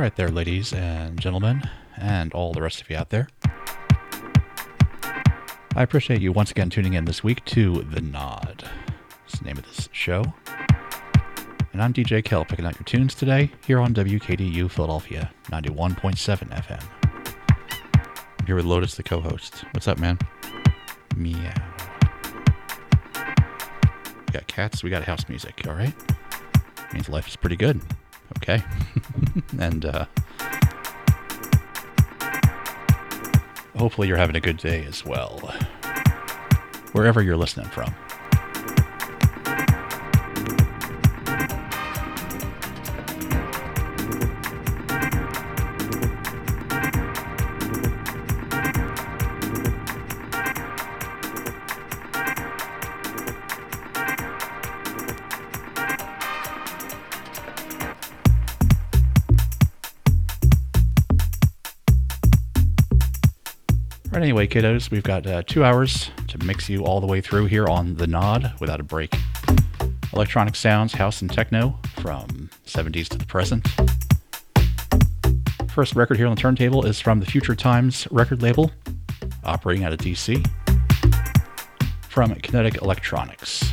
right there, ladies and gentlemen, and all the rest of you out there. I appreciate you once again tuning in this week to The Nod. It's the name of this show. And I'm DJ Kel, picking out your tunes today here on WKDU Philadelphia, 91.7 FM. I'm here with Lotus, the co-host. What's up, man? Meow. We got cats, we got house music, all right? Means life is pretty good. Okay. And hopefully you're having a good day as well, wherever you're listening from. Anyway, kiddos, we've got 2 hours to mix you all the way through here on The Nod without a break. Electronic sounds, house, and techno from 70s to the present. First record here on the turntable is from the Future Times record label, operating out of DC, from Kinetic Electronix.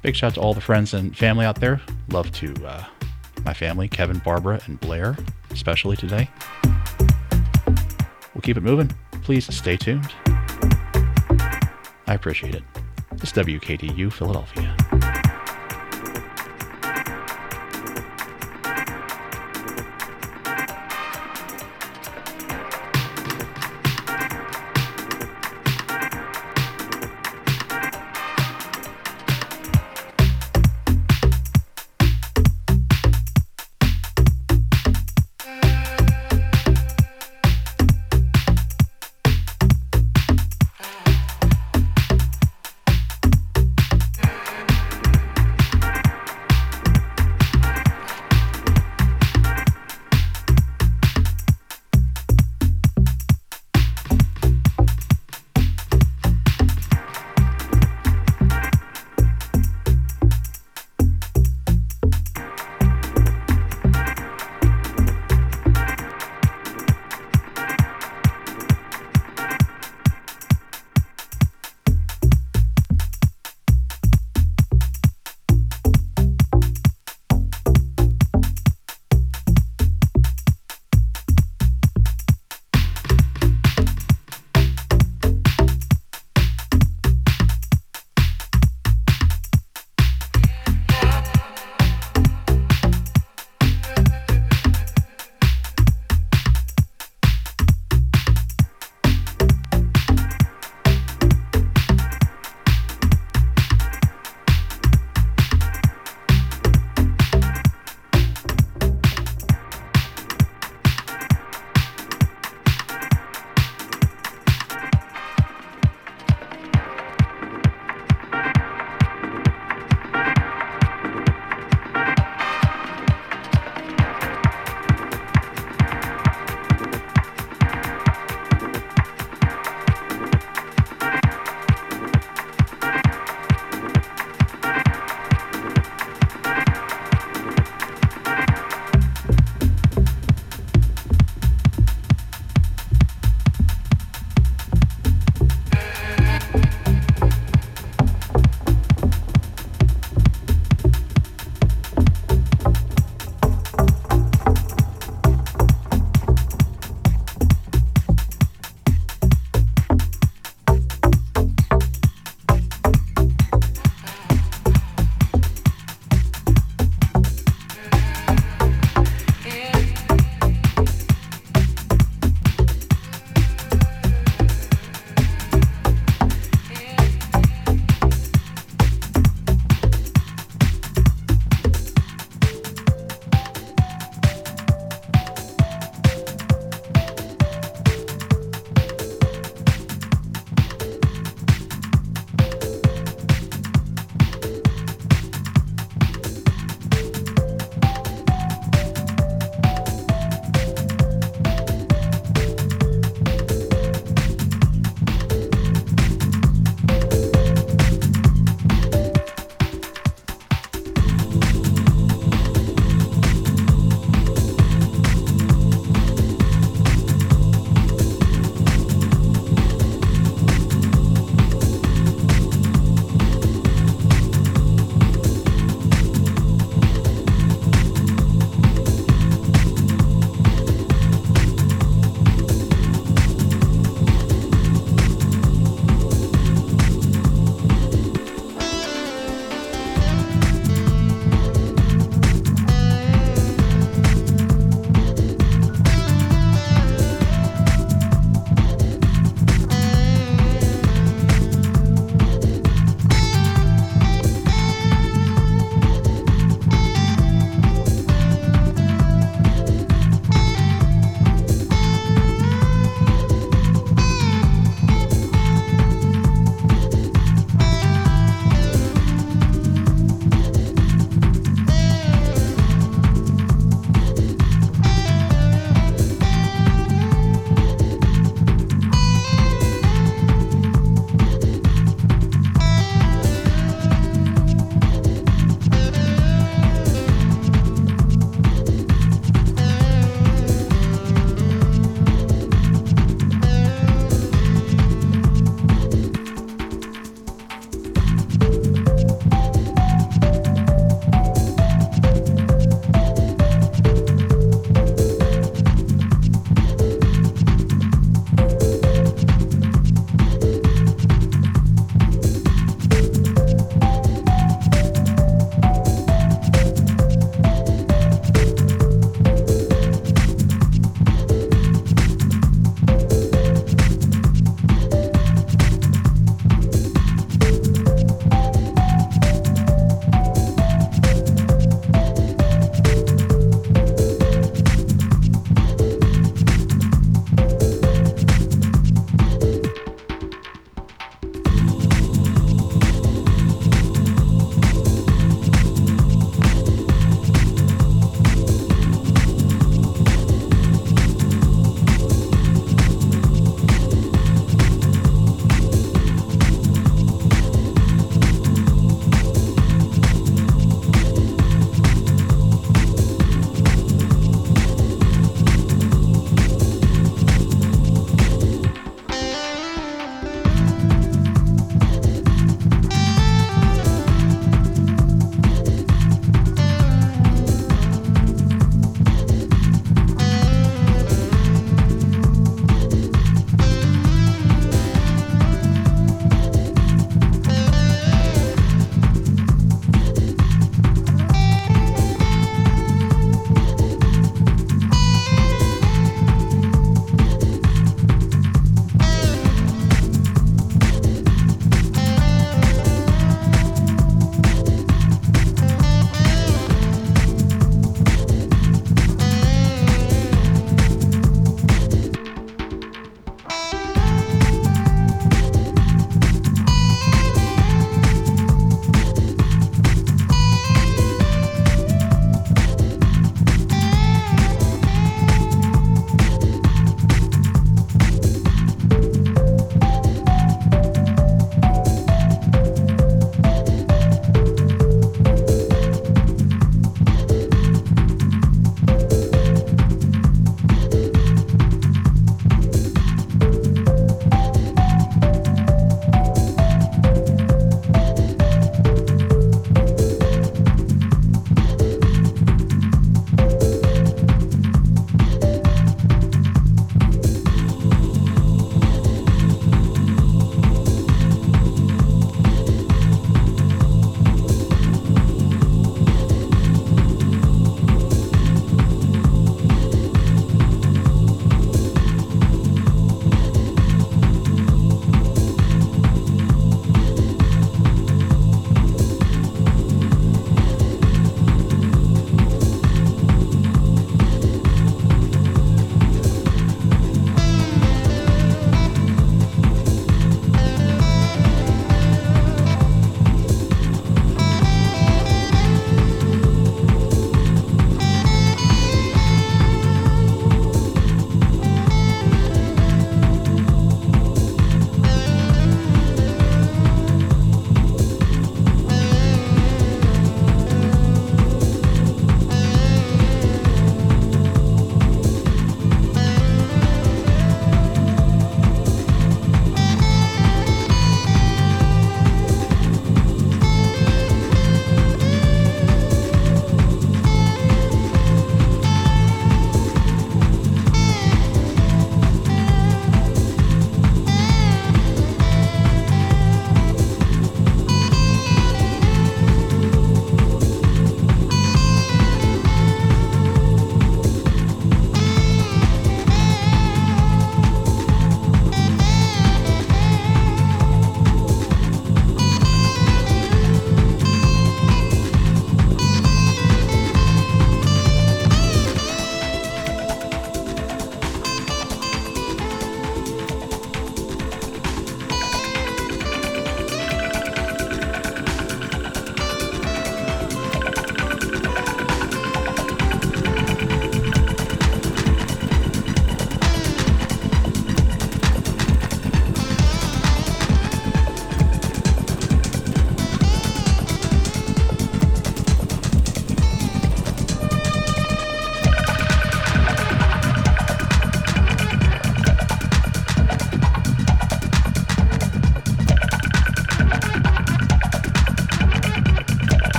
Big shout out to all the friends and family out there. Love to my family, Kevin, Barbara, and Blair, especially today. We'll keep it moving. Please stay tuned. I appreciate it. It's WKDU Philadelphia.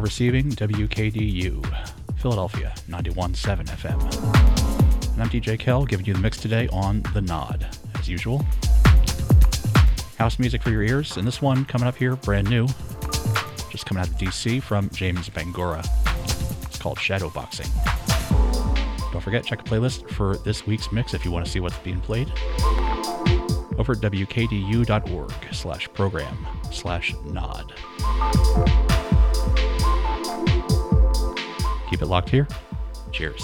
are receiving WKDU, Philadelphia, 91.7 FM. And I'm DJ Kel, giving you the mix today on The Nod, as usual. House music for your ears, and this one coming up here, brand new, just coming out of DC from James Bangora. It's called Shadow Boxing. Don't forget, check the playlist for this week's mix if you want to see what's being played over at wkdu.org/program/nod. Keep it locked here. Cheers.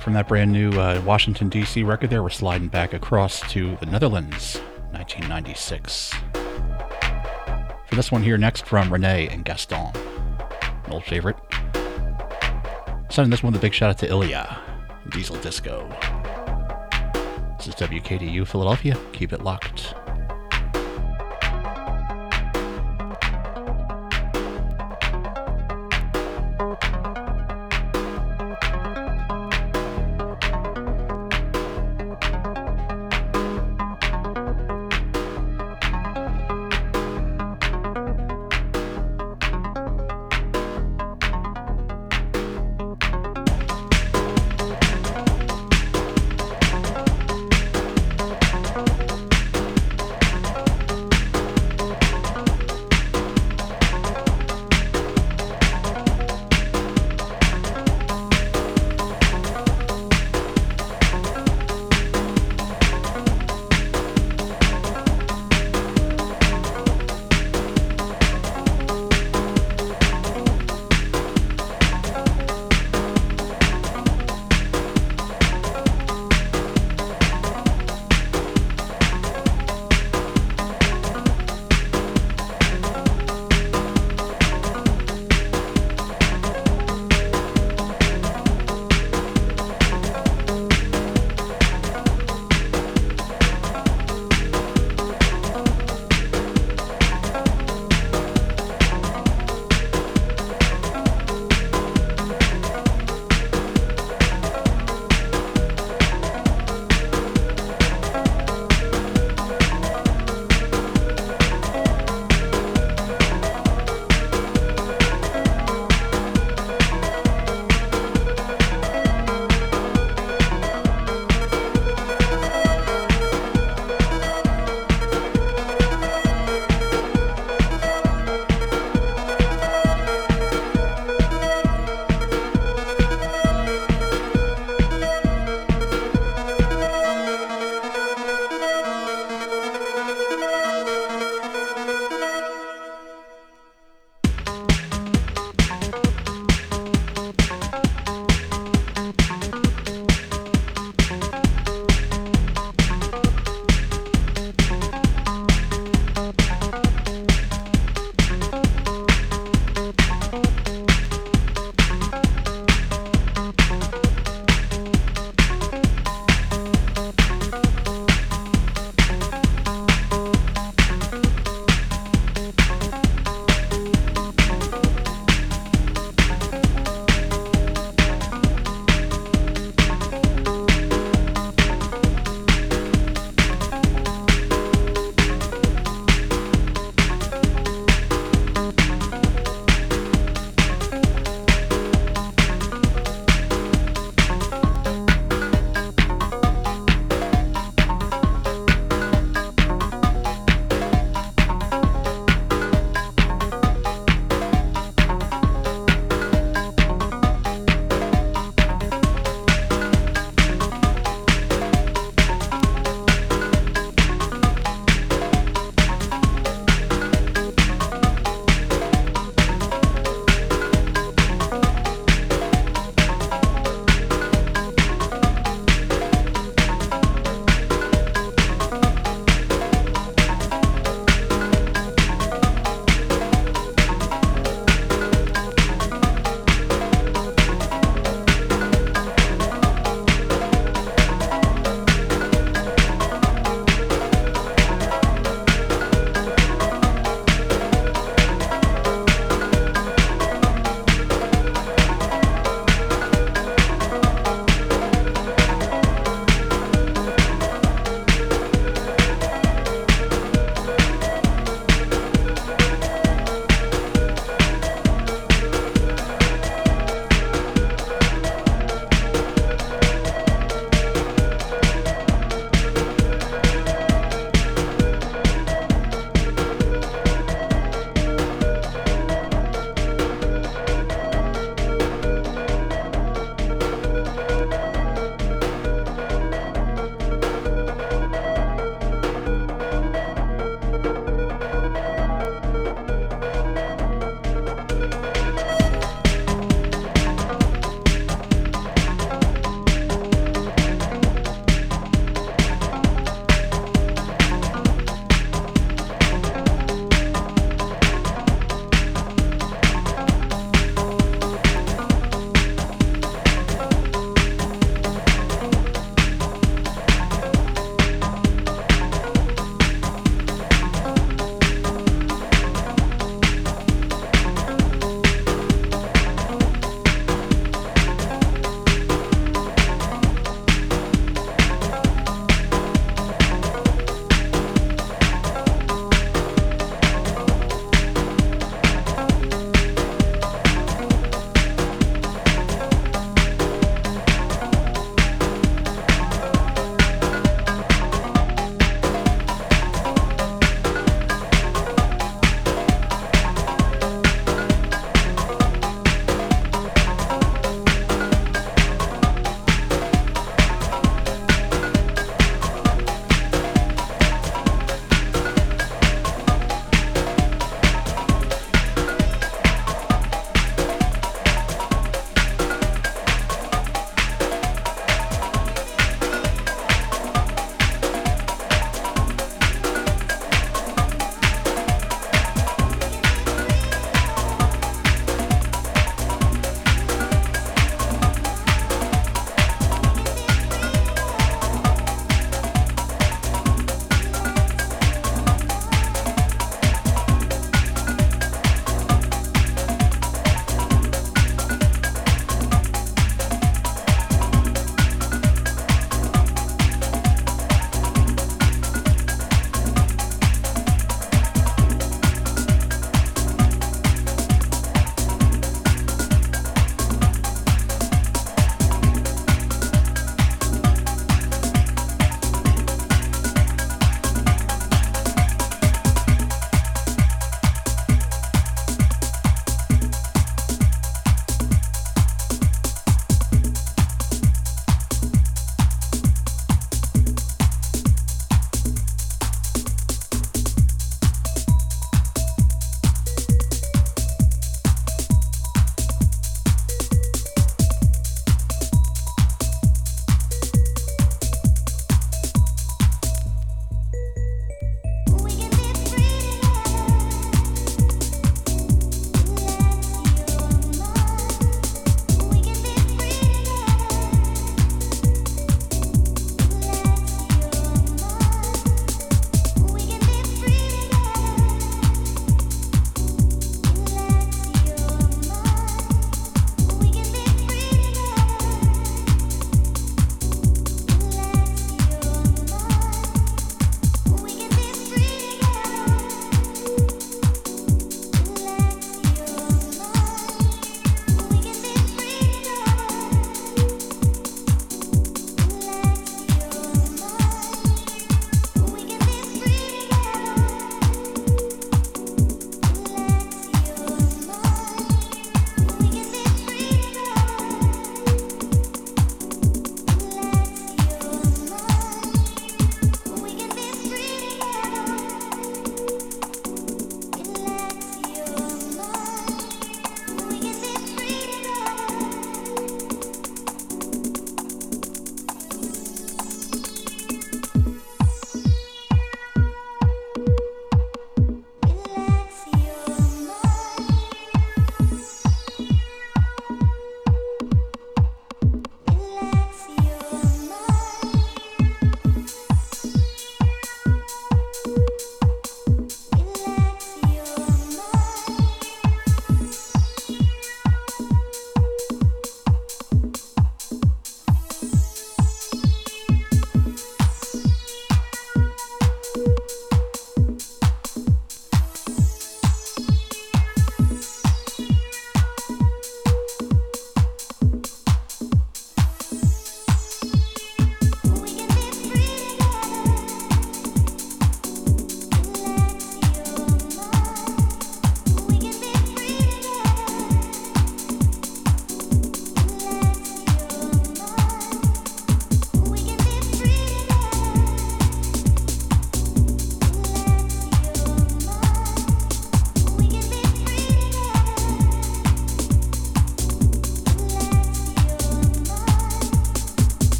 from that brand new Washington, D.C. record there, we're sliding back across to the Netherlands, 1996. For this one here next from Renee and Gaston, an old favorite. Sending this one the big shout out to Ilya, Diesel Disco. This is WKDU Philadelphia. Keep it locked.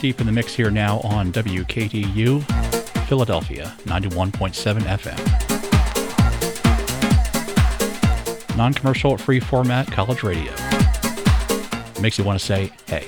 Deep in the mix here now on WKDU, Philadelphia, 91.7 FM. Non-commercial, free format, college radio. Makes you want to say, hey.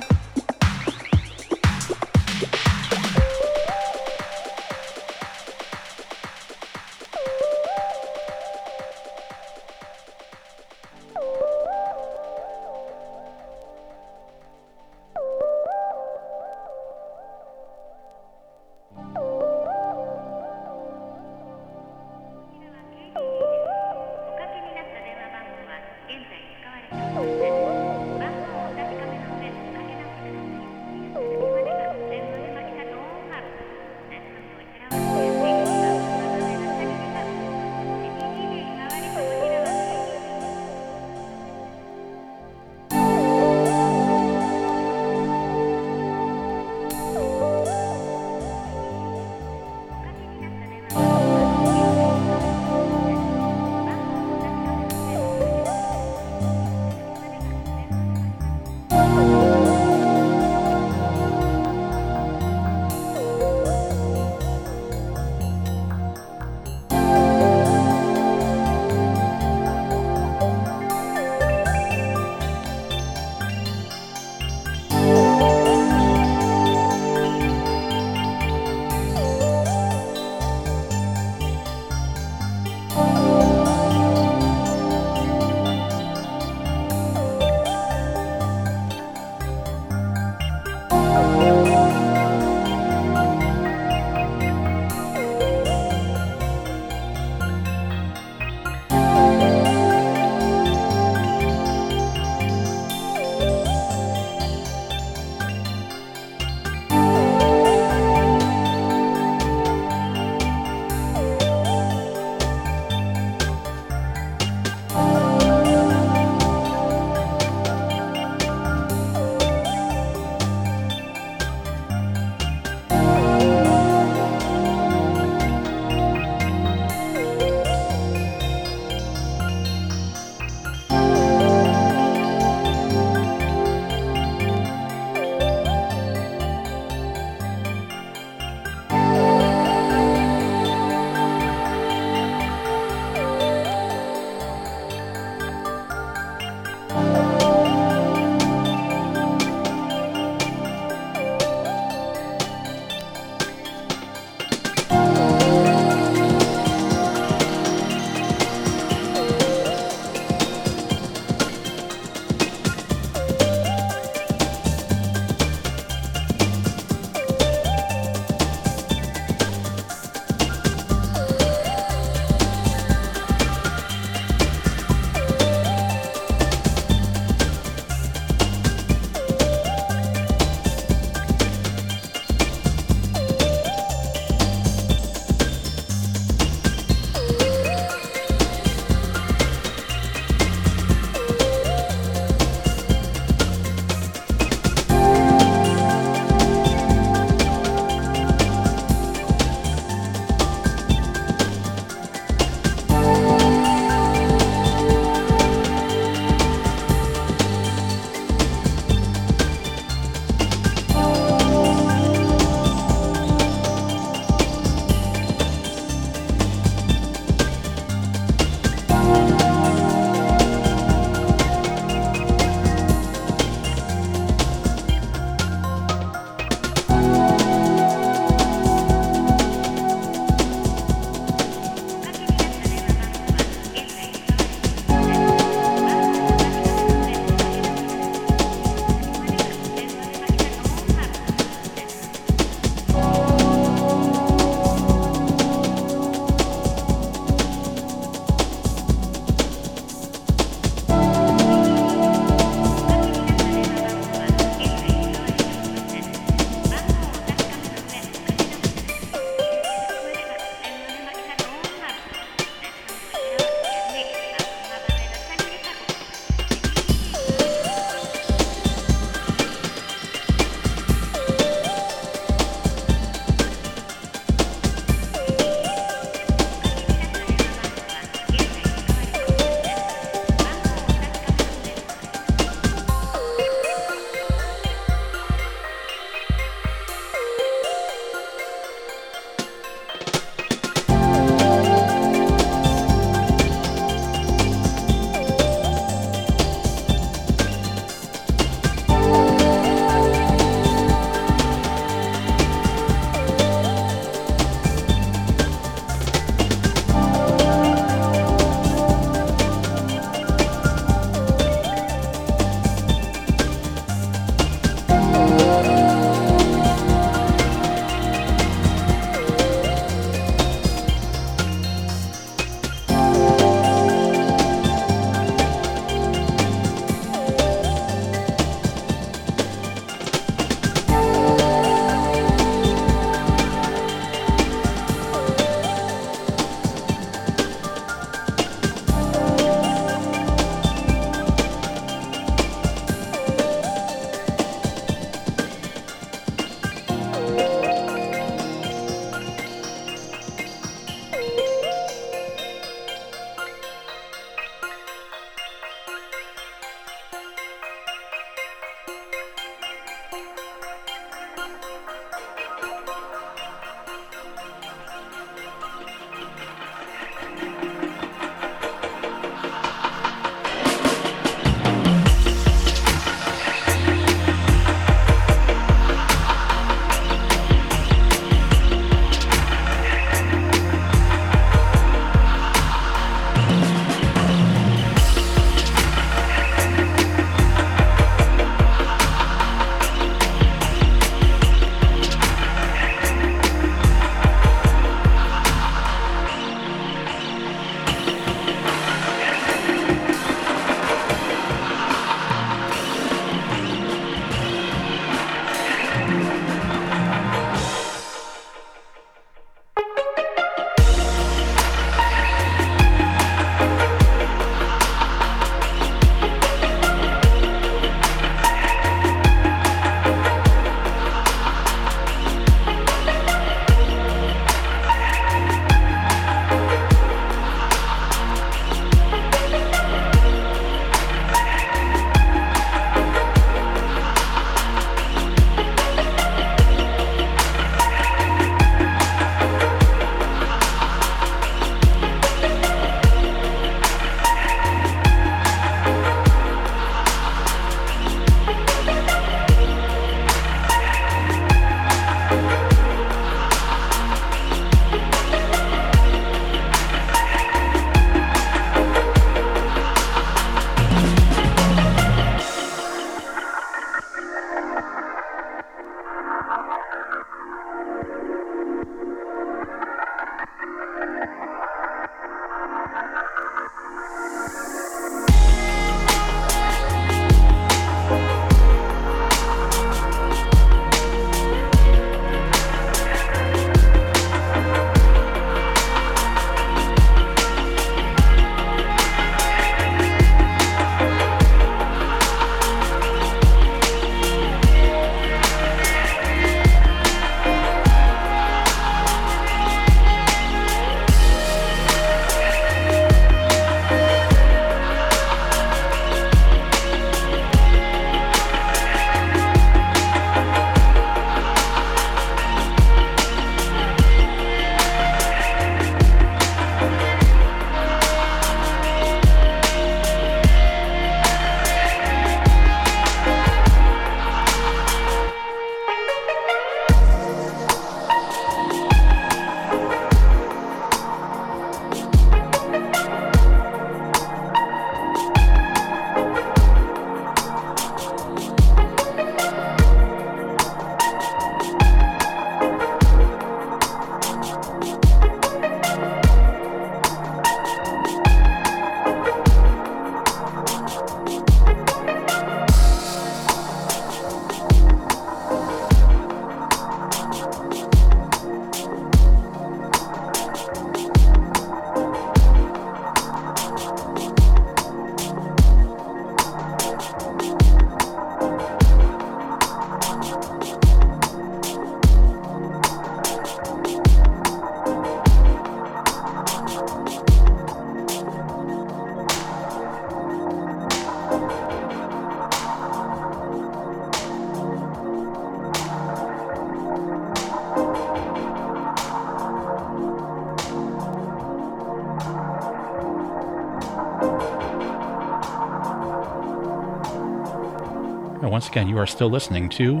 And once again, you are still listening to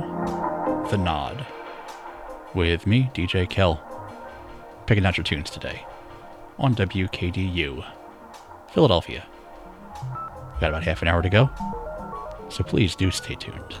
The Nod with me, DJ Kel, picking out your tunes today on WKDU, Philadelphia. We've got about half an hour to go, so please do stay tuned.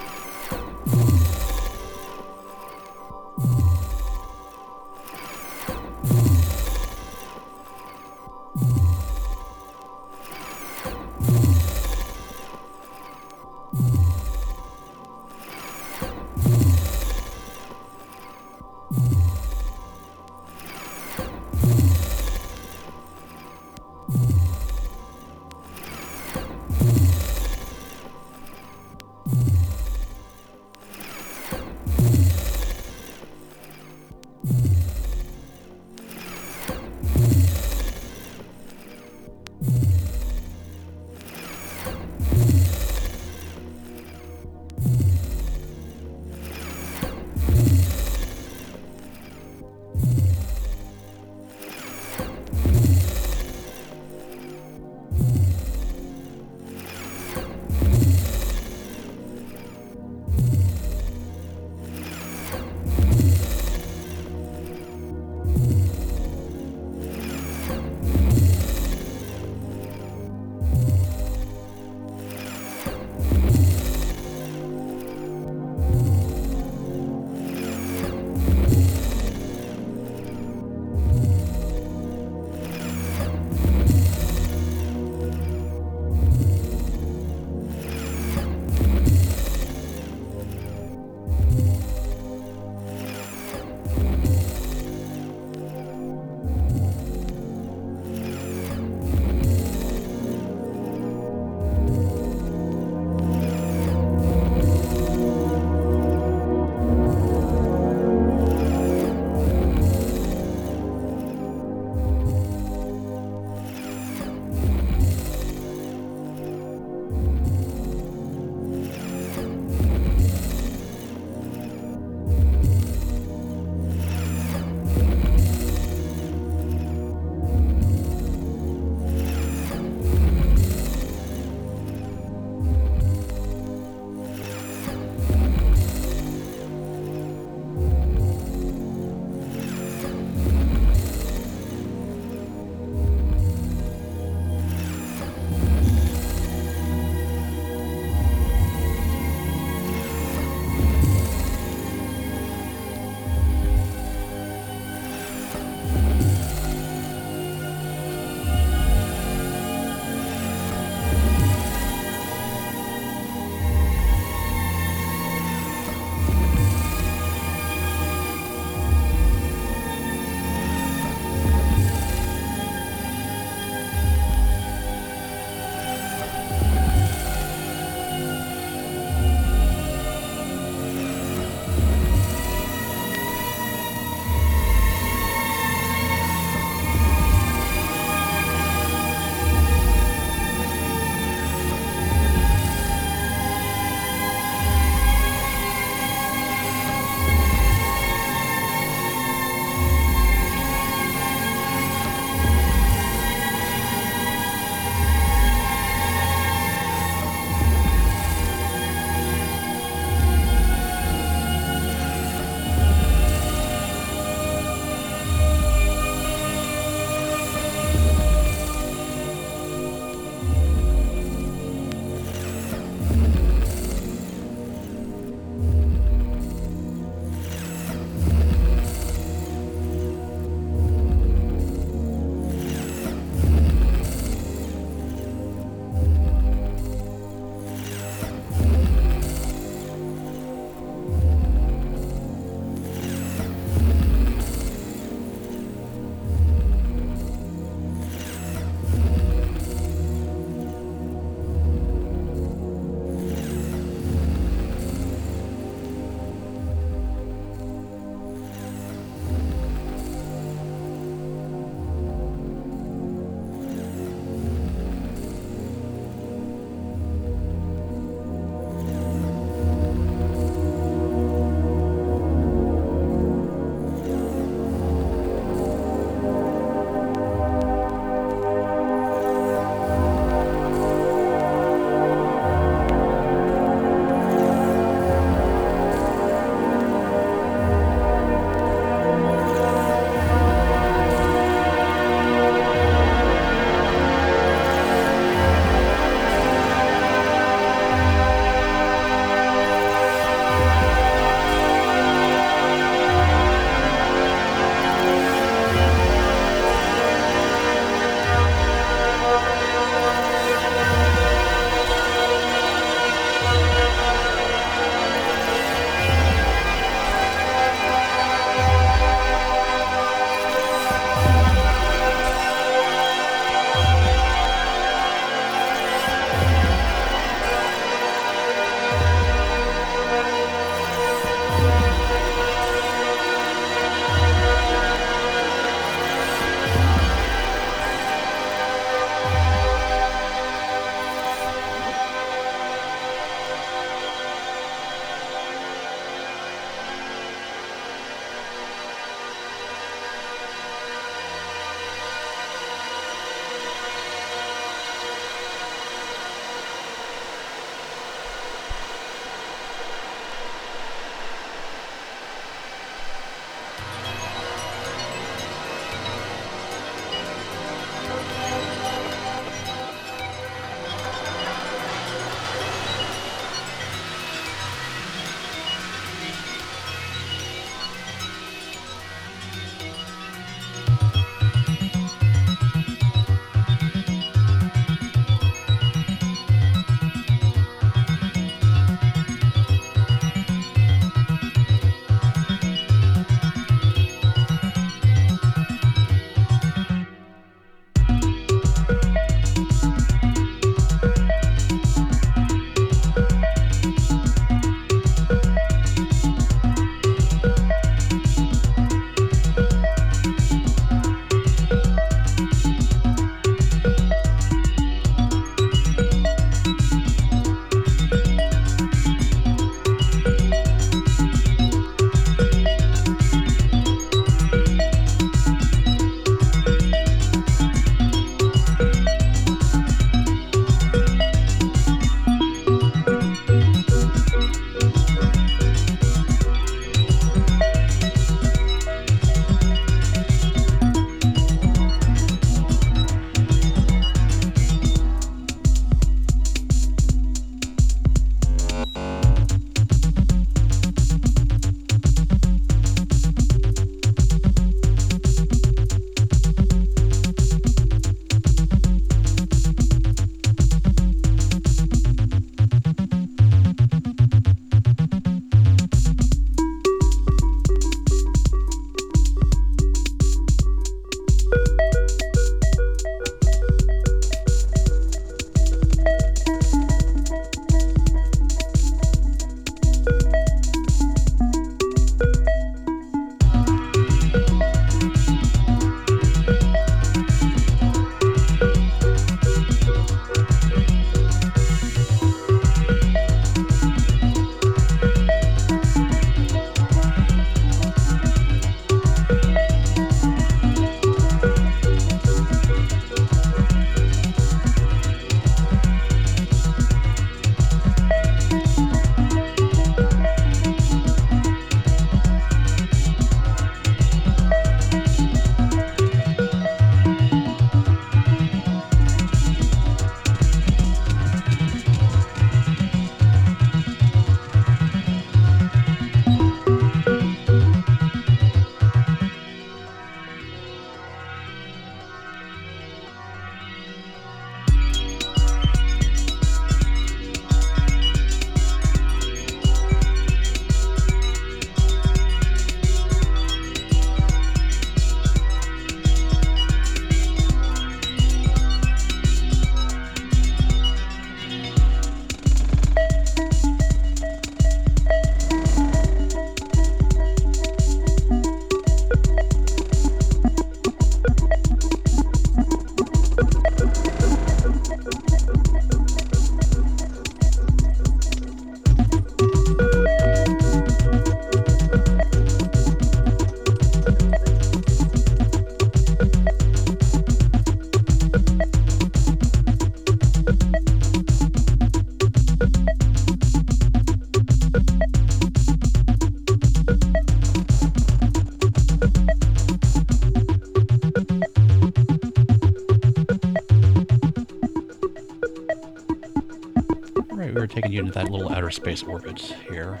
you into that little outer space orbit here.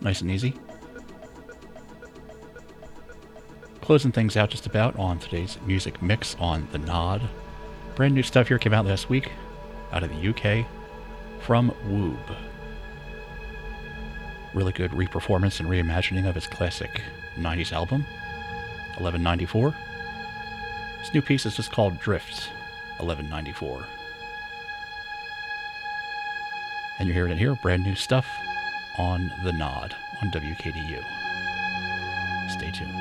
Nice and easy. Closing things out just about on today's music mix on The Nod. Brand new stuff here came out last week out of the UK from Woob. Really good reperformance and reimagining of his classic 90s album, 1194. This new piece is just called Drift, 1194. And you're hearing it here, brand new stuff on The Nod on WKDU. Stay tuned.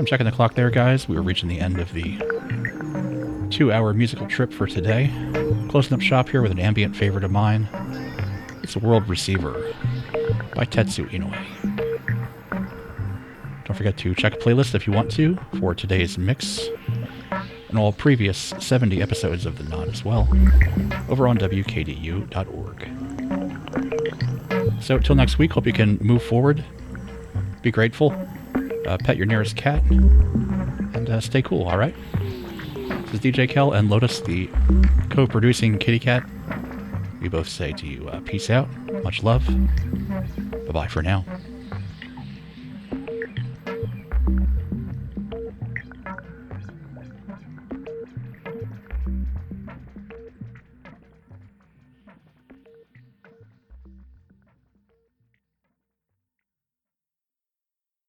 I'm checking the clock there, guys. We were reaching the end of the 2-hour musical trip for today. Closing up shop here with an ambient favorite of mine. It's World Receiver by Tetsu Inoue. Don't forget to check a playlist if you want to for today's mix and all previous 70 episodes of The Nod as well over on WKDU.org. So till next week, hope you can move forward, be grateful, pet your nearest cat, and stay cool, all right? This is DJ Kel and Lotus, the co-producing kitty cat. We both say to you, peace out, much love, bye-bye for now.